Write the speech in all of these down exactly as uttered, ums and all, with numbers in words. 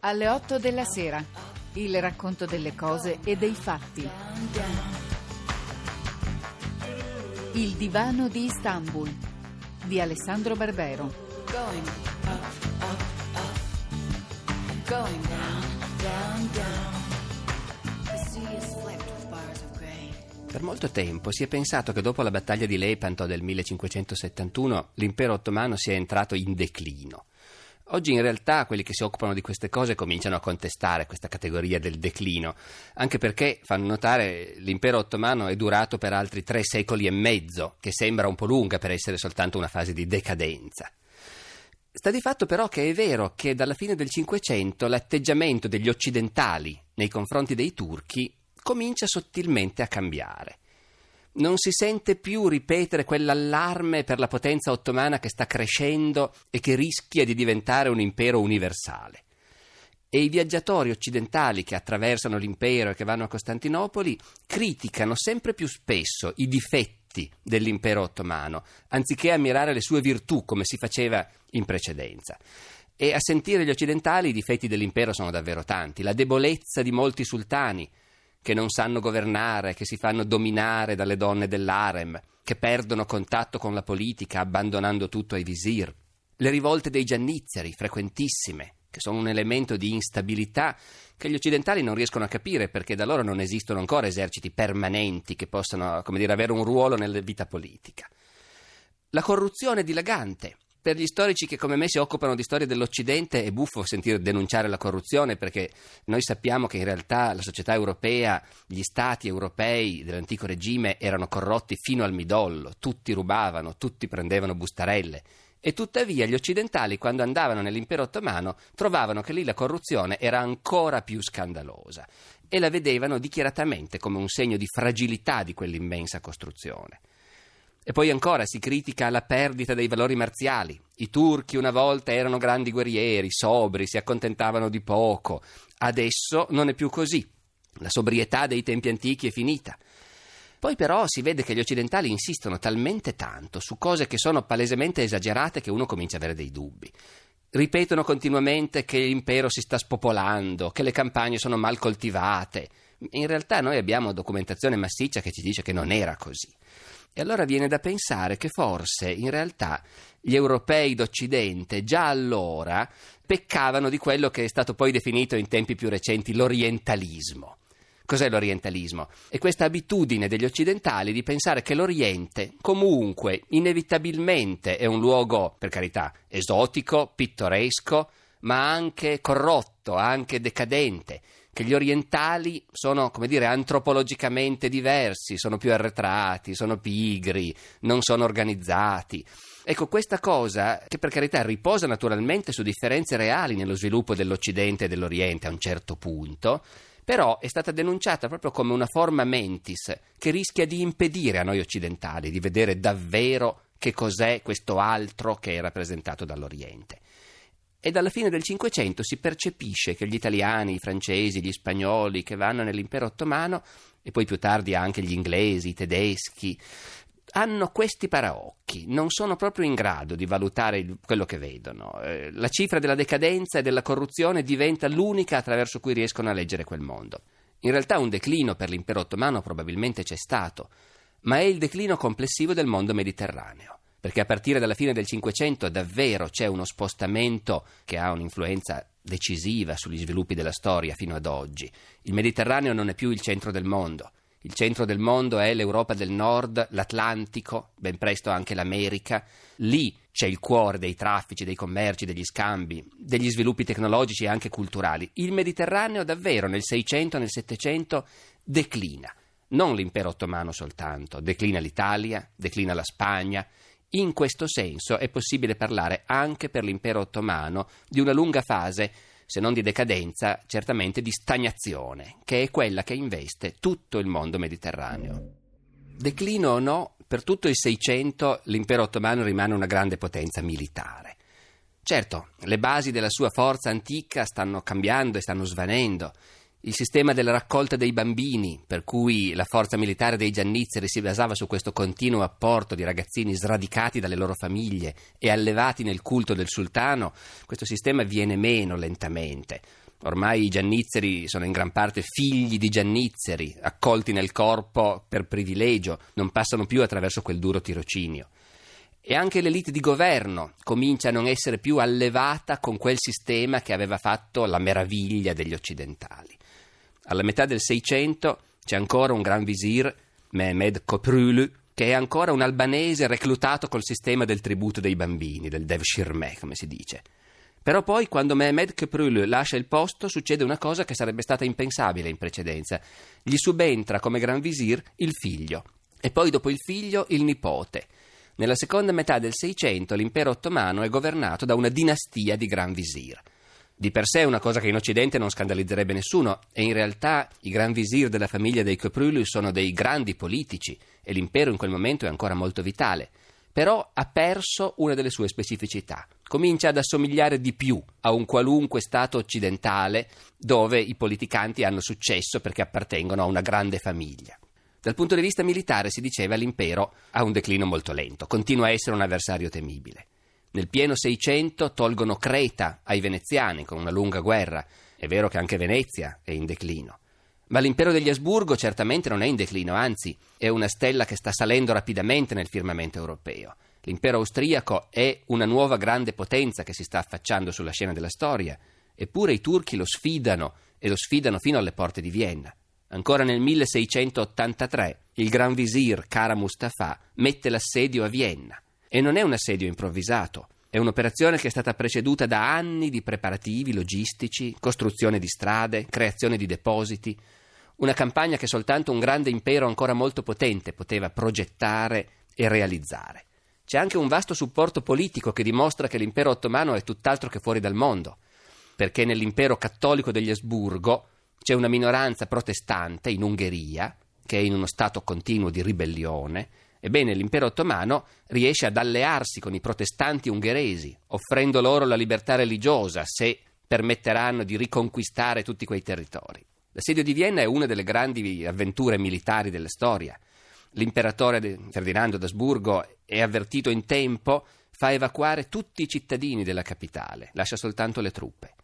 alle otto della sera, il racconto delle cose e dei fatti. Il divano di Istanbul, di Alessandro Barbero. Going up, up, up. Going down, down, down. The sea is flecked with bars of grey. Per molto tempo si è pensato che dopo la battaglia di Lepanto del millecinquecentosettantuno l'impero ottomano sia entrato in declino. Oggi in realtà quelli che si occupano di queste cose cominciano a contestare questa categoria del declino, anche perché, fanno notare, l'impero ottomano è durato per altri tre secoli e mezzo, che sembra un po' lunga per essere soltanto una fase di decadenza. Sta di fatto però che è vero che dalla fine del Cinquecento l'atteggiamento degli occidentali nei confronti dei turchi comincia sottilmente a cambiare. Non si sente più ripetere quell'allarme per la potenza ottomana che sta crescendo e che rischia di diventare un impero universale. E i viaggiatori occidentali che attraversano l'impero e che vanno a Costantinopoli criticano sempre più spesso i difetti dell'impero ottomano, anziché ammirare le sue virtù come si faceva in precedenza. E a sentire gli occidentali i difetti dell'impero sono davvero tanti, la debolezza di molti sultani, che non sanno governare, che si fanno dominare dalle donne dell'harem, che perdono contatto con la politica abbandonando tutto ai visir, le rivolte dei giannizzeri, frequentissime, che sono un elemento di instabilità che gli occidentali non riescono a capire perché da loro non esistono ancora eserciti permanenti che possano, come dire, avere un ruolo nella vita politica. La corruzione dilagante. Per gli storici che come me si occupano di storia dell'Occidente è buffo sentire denunciare la corruzione, perché noi sappiamo che in realtà la società europea, gli stati europei dell'antico regime erano corrotti fino al midollo, tutti rubavano, tutti prendevano bustarelle, e tuttavia gli occidentali quando andavano nell'impero ottomano trovavano che lì la corruzione era ancora più scandalosa e la vedevano dichiaratamente come un segno di fragilità di quell'immensa costruzione. E poi ancora si critica la perdita dei valori marziali. I turchi una volta erano grandi guerrieri, sobri, si accontentavano di poco. Adesso non è più così. La sobrietà dei tempi antichi è finita. Poi però si vede che gli occidentali insistono talmente tanto su cose che sono palesemente esagerate che uno comincia ad avere dei dubbi. Ripetono continuamente che l'impero si sta spopolando, che le campagne sono mal coltivate. In realtà noi abbiamo documentazione massiccia che ci dice che non era così. E allora viene da pensare che forse in realtà gli europei d'Occidente già allora peccavano di quello che è stato poi definito in tempi più recenti l'orientalismo. Cos'è l'orientalismo? È questa abitudine degli occidentali di pensare che l'Oriente comunque inevitabilmente è un luogo, per carità, esotico, pittoresco, ma anche corrotto, anche decadente, che gli orientali sono, come dire, antropologicamente diversi, sono più arretrati, sono pigri, non sono organizzati. Ecco, questa cosa, che per carità riposa naturalmente su differenze reali nello sviluppo dell'Occidente e dell'Oriente a un certo punto, però è stata denunciata proprio come una forma mentis che rischia di impedire a noi occidentali di vedere davvero che cos'è questo altro che è rappresentato dall'Oriente. E dalla fine del Cinquecento si percepisce che gli italiani, i francesi, gli spagnoli che vanno nell'impero ottomano, e poi più tardi anche gli inglesi, i tedeschi, hanno questi paraocchi, non sono proprio in grado di valutare quello che vedono. Eh, la cifra della decadenza e della corruzione diventa l'unica attraverso cui riescono a leggere quel mondo. In realtà un declino per l'impero ottomano probabilmente c'è stato, ma è il declino complessivo del mondo mediterraneo. Perché a partire dalla fine del Cinquecento davvero c'è uno spostamento che ha un'influenza decisiva sugli sviluppi della storia fino ad oggi. Il Mediterraneo non è più il centro del mondo. Il centro del mondo è l'Europa del Nord, l'Atlantico, ben presto anche l'America. Lì c'è il cuore dei traffici, dei commerci, degli scambi, degli sviluppi tecnologici e anche culturali. Il Mediterraneo davvero nel Seicento, nel Settecento declina. Non l'impero ottomano soltanto, declina l'Italia, declina la Spagna. In questo senso è possibile parlare anche per l'impero ottomano di una lunga fase, se non di decadenza, certamente di stagnazione, che è quella che investe tutto il mondo mediterraneo. Declino o no, per tutto il Seicento l'impero ottomano rimane una grande potenza militare. Certo, le basi della sua forza antica stanno cambiando e stanno svanendo. Il sistema della raccolta dei bambini, per cui la forza militare dei giannizzeri si basava su questo continuo apporto di ragazzini sradicati dalle loro famiglie e allevati nel culto del sultano, questo sistema viene meno lentamente. Ormai i giannizzeri sono in gran parte figli di giannizzeri, accolti nel corpo per privilegio, non passano più attraverso quel duro tirocinio. E anche l'elite di governo comincia a non essere più allevata con quel sistema che aveva fatto la meraviglia degli occidentali. Alla metà del Seicento c'è ancora un gran visir, Mehmed Köprülü, che è ancora un albanese reclutato col sistema del tributo dei bambini, del devshirme, come si dice. Però poi, quando Mehmed Köprülü lascia il posto, succede una cosa che sarebbe stata impensabile in precedenza. Gli subentra come gran visir il figlio, e poi dopo il figlio il nipote. Nella seconda metà del Seicento l'impero ottomano è governato da una dinastia di gran visir. Di per sé è una cosa che in Occidente non scandalizzerebbe nessuno, e in realtà i gran visir della famiglia dei Köprülü sono dei grandi politici e l'impero in quel momento è ancora molto vitale. Però ha perso una delle sue specificità. Comincia ad assomigliare di più a un qualunque stato occidentale dove i politicanti hanno successo perché appartengono a una grande famiglia. Dal punto di vista militare, si diceva, l'impero ha un declino molto lento, continua a essere un avversario temibile. Nel pieno Seicento tolgono Creta ai veneziani con una lunga guerra. È vero che anche Venezia è in declino. Ma l'impero degli Asburgo certamente non è in declino, anzi, è una stella che sta salendo rapidamente nel firmamento europeo. L'impero austriaco è una nuova grande potenza che si sta affacciando sulla scena della storia, eppure i turchi lo sfidano, e lo sfidano fino alle porte di Vienna. Ancora nel milleseicentottantatré il gran visir Kara Mustafa mette l'assedio a Vienna. E non è un assedio improvvisato, è un'operazione che è stata preceduta da anni di preparativi logistici, costruzione di strade, creazione di depositi, una campagna che soltanto un grande impero ancora molto potente poteva progettare e realizzare. C'è anche un vasto supporto politico che dimostra che l'impero ottomano è tutt'altro che fuori dal mondo, perché nell'impero cattolico degli Asburgo c'è una minoranza protestante in Ungheria, che è in uno stato continuo di ribellione. Ebbene, l'impero ottomano riesce ad allearsi con i protestanti ungheresi, offrendo loro la libertà religiosa se permetteranno di riconquistare tutti quei territori. L'assedio di Vienna è una delle grandi avventure militari della storia. L'imperatore Ferdinando d'Asburgo è avvertito in tempo, fa evacuare tutti i cittadini della capitale, lascia soltanto le truppe.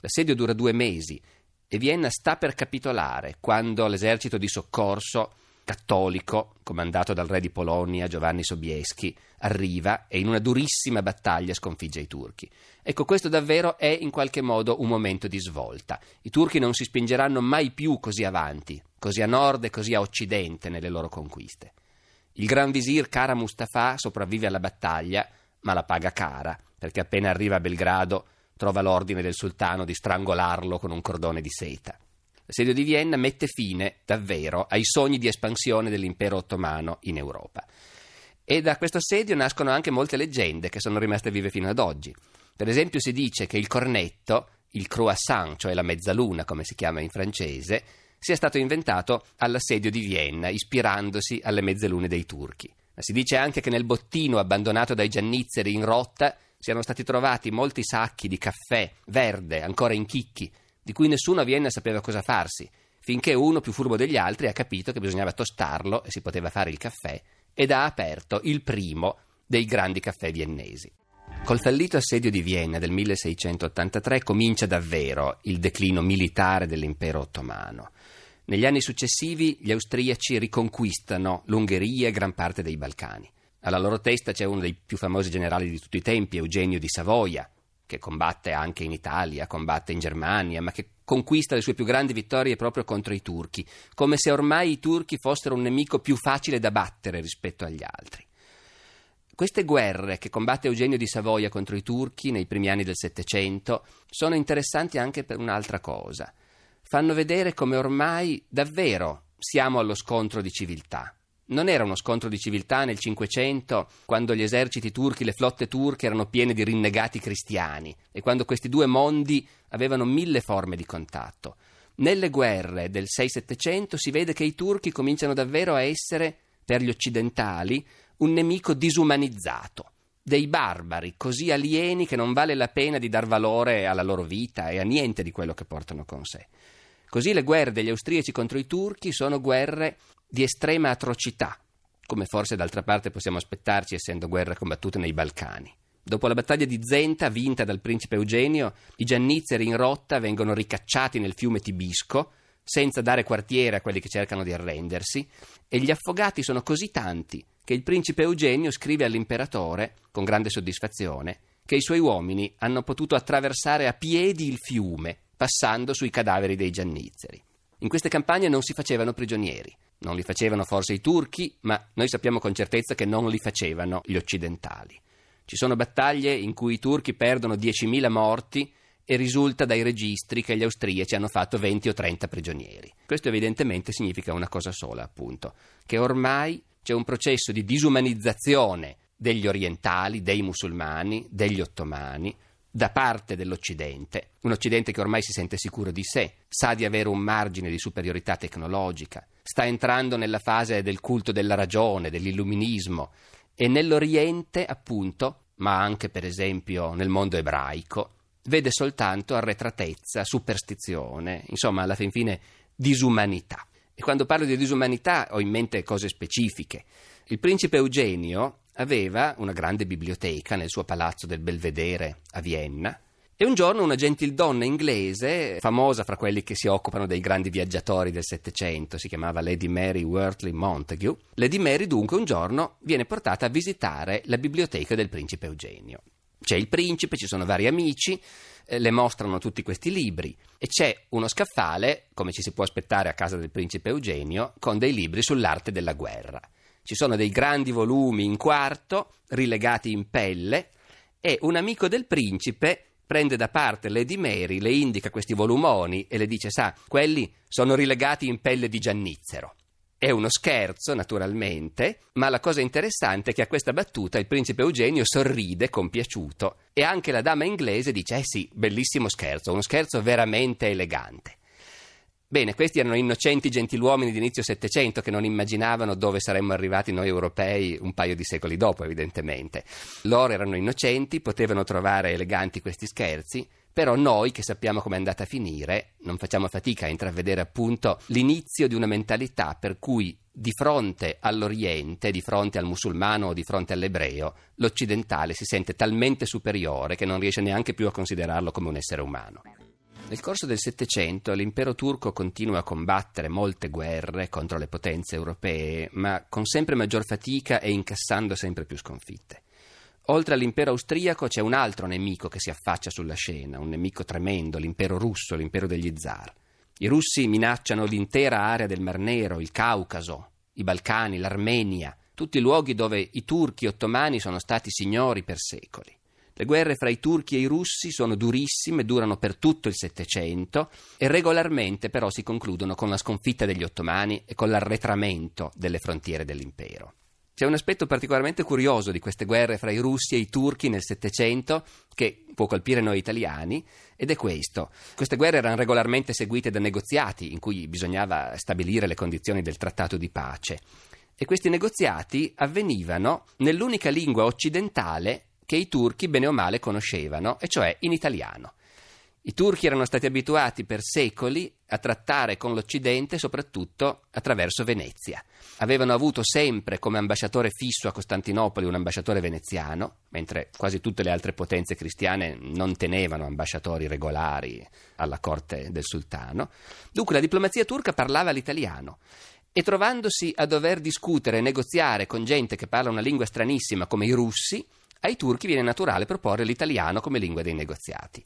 L'assedio dura due mesi e Vienna sta per capitolare quando l'esercito di soccorso cattolico, comandato dal re di Polonia Giovanni Sobieski, arriva e in una durissima battaglia sconfigge i turchi. Ecco, questo davvero è in qualche modo un momento di svolta. I turchi non si spingeranno mai più così avanti, così a nord e così a occidente nelle loro conquiste. Il gran visir Kara Mustafa sopravvive alla battaglia, ma la paga cara, perché appena arriva a Belgrado trova l'ordine del sultano di strangolarlo con un cordone di seta. L'assedio di Vienna mette fine, davvero, ai sogni di espansione dell'impero ottomano in Europa. E da questo assedio nascono anche molte leggende che sono rimaste vive fino ad oggi. Per esempio si dice che il cornetto, il croissant, cioè la mezzaluna come si chiama in francese, sia stato inventato all'assedio di Vienna, ispirandosi alle mezzalune dei turchi. Ma si dice anche che nel bottino abbandonato dai giannizzeri in rotta siano stati trovati molti sacchi di caffè verde, ancora in chicchi, di cui nessuno a Vienna sapeva cosa farsi, finché uno più furbo degli altri ha capito che bisognava tostarlo e si poteva fare il caffè, ed ha aperto il primo dei grandi caffè viennesi. Col fallito assedio di Vienna del milleseicentottantatré comincia davvero il declino militare dell'impero ottomano. Negli anni successivi gli austriaci riconquistano l'Ungheria e gran parte dei Balcani. Alla loro testa c'è uno dei più famosi generali di tutti i tempi, Eugenio di Savoia, che combatte anche in Italia, combatte in Germania, ma che conquista le sue più grandi vittorie proprio contro i turchi, come se ormai i turchi fossero un nemico più facile da battere rispetto agli altri. Queste guerre che combatte Eugenio di Savoia contro i turchi nei primi anni del Settecento sono interessanti anche per un'altra cosa. Fanno vedere come ormai davvero siamo allo scontro di civiltà. Non era uno scontro di civiltà nel Cinquecento, quando gli eserciti turchi, le flotte turche erano piene di rinnegati cristiani e quando questi due mondi avevano mille forme di contatto. Nelle guerre del Sei-Settecento si vede che i turchi cominciano davvero a essere, per gli occidentali, un nemico disumanizzato, dei barbari così alieni che non vale la pena di dar valore alla loro vita e a niente di quello che portano con sé. Così le guerre degli austriaci contro i turchi sono guerre di estrema atrocità, come forse d'altra parte possiamo aspettarci essendo guerre combattute nei Balcani. Dopo la battaglia di Zenta, vinta dal principe Eugenio, i giannizzeri in rotta vengono ricacciati nel fiume Tibisco, senza dare quartiere a quelli che cercano di arrendersi, e gli affogati sono così tanti che il principe Eugenio scrive all'imperatore, con grande soddisfazione, che i suoi uomini hanno potuto attraversare a piedi il fiume, passando sui cadaveri dei giannizzeri. In queste campagne non si facevano prigionieri, non li facevano forse i turchi, ma noi sappiamo con certezza che non li facevano gli occidentali. Ci sono battaglie in cui i turchi perdono diecimila morti e risulta dai registri che gli austriaci hanno fatto venti o trenta prigionieri. Questo evidentemente significa una cosa sola, appunto, che ormai c'è un processo di disumanizzazione degli orientali, dei musulmani, degli ottomani, da parte dell'Occidente, un Occidente che ormai si sente sicuro di sé, sa di avere un margine di superiorità tecnologica, sta entrando nella fase del culto della ragione, dell'illuminismo, e nell'Oriente, appunto, ma anche per esempio nel mondo ebraico, vede soltanto arretratezza, superstizione, insomma alla fin fine disumanità. E quando parlo di disumanità ho in mente cose specifiche. Il principe Eugenio aveva una grande biblioteca nel suo palazzo del Belvedere a Vienna e un giorno una gentildonna inglese, famosa fra quelli che si occupano dei grandi viaggiatori del Settecento, si chiamava Lady Mary Wortley Montague. Lady Mary dunque un giorno viene portata a visitare la biblioteca del principe Eugenio. C'è il principe, ci sono vari amici, eh, le mostrano tutti questi libri e c'è uno scaffale, come ci si può aspettare a casa del principe Eugenio, con dei libri sull'arte della guerra. Ci sono dei grandi volumi in quarto, rilegati in pelle, e un amico del principe prende da parte Lady Mary, le indica questi volumoni e le dice: sa, quelli sono rilegati in pelle di giannizzero. È uno scherzo, naturalmente, ma la cosa interessante è che a questa battuta il principe Eugenio sorride compiaciuto e anche la dama inglese dice: eh sì, bellissimo scherzo, uno scherzo veramente elegante. Bene, questi erano innocenti gentiluomini di inizio Settecento che non immaginavano dove saremmo arrivati noi europei un paio di secoli dopo, evidentemente. Loro erano innocenti, potevano trovare eleganti questi scherzi, però noi che sappiamo com'è andata a finire non facciamo fatica a intravedere appunto l'inizio di una mentalità per cui di fronte all'Oriente, di fronte al musulmano o di fronte all'ebreo, l'occidentale si sente talmente superiore che non riesce neanche più a considerarlo come un essere umano. Nel corso del Settecento l'impero turco continua a combattere molte guerre contro le potenze europee, ma con sempre maggior fatica e incassando sempre più sconfitte. Oltre all'impero austriaco c'è un altro nemico che si affaccia sulla scena, un nemico tremendo, l'impero russo, l'impero degli zar. I russi minacciano l'intera area del Mar Nero, il Caucaso, i Balcani, l'Armenia, tutti luoghi dove i turchi ottomani sono stati signori per secoli. Le guerre fra i turchi e i russi sono durissime, durano per tutto il Settecento e regolarmente però si concludono con la sconfitta degli ottomani e con l'arretramento delle frontiere dell'impero. C'è un aspetto particolarmente curioso di queste guerre fra i russi e i turchi nel Settecento che può colpire noi italiani ed è questo. Queste guerre erano regolarmente seguite da negoziati in cui bisognava stabilire le condizioni del trattato di pace e questi negoziati avvenivano nell'unica lingua occidentale che i turchi bene o male conoscevano, e cioè in italiano. I turchi erano stati abituati per secoli a trattare con l'Occidente soprattutto attraverso Venezia. Avevano avuto sempre come ambasciatore fisso a Costantinopoli un ambasciatore veneziano, mentre quasi tutte le altre potenze cristiane non tenevano ambasciatori regolari alla corte del sultano. Dunque la diplomazia turca parlava l'italiano. E trovandosi a dover discutere e negoziare con gente che parla una lingua stranissima come i russi, ai turchi viene naturale proporre l'italiano come lingua dei negoziati.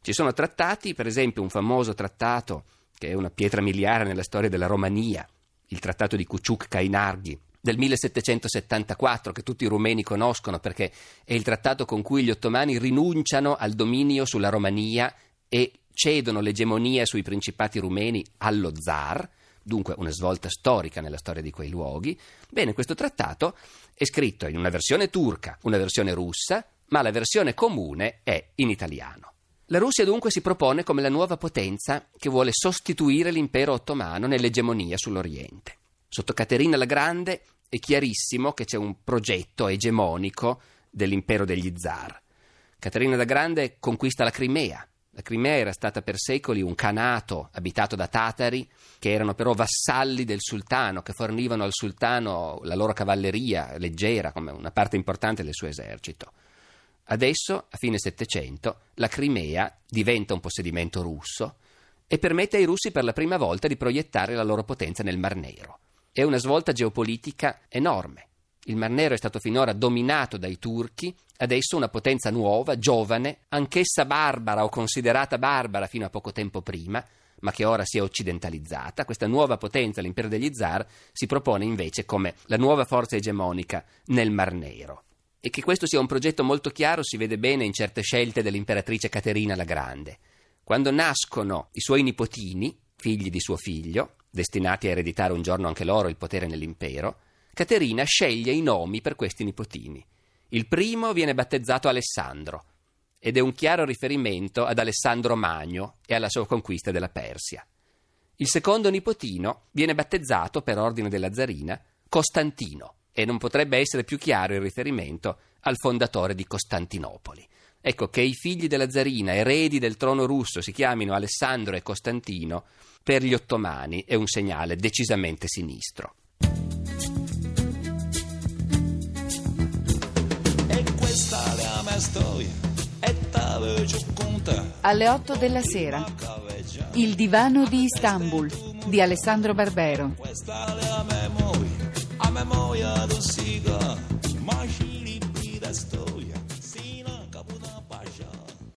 Ci sono trattati, per esempio un famoso trattato che è una pietra miliare nella storia della Romania, il trattato di Cuciuc Cainarghi del millesettecentosettantaquattro, che tutti i rumeni conoscono perché è il trattato con cui gli ottomani rinunciano al dominio sulla Romania e cedono l'egemonia sui principati rumeni allo zar. Dunque una svolta storica nella storia di quei luoghi. Bene, questo trattato è scritto in una versione turca, una versione russa, ma la versione comune è in italiano. La Russia dunque si propone come la nuova potenza che vuole sostituire l'impero ottomano nell'egemonia sull'Oriente. Sotto Caterina la Grande è chiarissimo che c'è un progetto egemonico dell'impero degli zar. Caterina la Grande conquista la Crimea. La Crimea era stata per secoli un canato abitato da tatari che erano però vassalli del sultano, che fornivano al sultano la loro cavalleria leggera come una parte importante del suo esercito. Adesso, a fine Settecento, la Crimea diventa un possedimento russo e permette ai russi per la prima volta di proiettare la loro potenza nel Mar Nero. È una svolta geopolitica enorme. Il Mar Nero è stato finora dominato dai turchi, adesso una potenza nuova, giovane, anch'essa barbara o considerata barbara fino a poco tempo prima, ma che ora si è occidentalizzata. Questa nuova potenza, l'impero degli zar, si propone invece come la nuova forza egemonica nel Mar Nero. E che questo sia un progetto molto chiaro si vede bene in certe scelte dell'imperatrice Caterina la Grande. Quando nascono i suoi nipotini, figli di suo figlio, destinati a ereditare un giorno anche loro il potere nell'impero, Caterina sceglie i nomi per questi nipotini. Il primo viene battezzato Alessandro, ed è un chiaro riferimento ad Alessandro Magno e alla sua conquista della Persia. Il secondo nipotino viene battezzato, per ordine della zarina, Costantino, e non potrebbe essere più chiaro il riferimento al fondatore di Costantinopoli. Ecco, che i figli della zarina, eredi del trono russo, si chiamino Alessandro e Costantino, per gli ottomani è un segnale decisamente sinistro. E questa è la mia storia. Alle otto della sera, Il divano di Istanbul di Alessandro Barbero.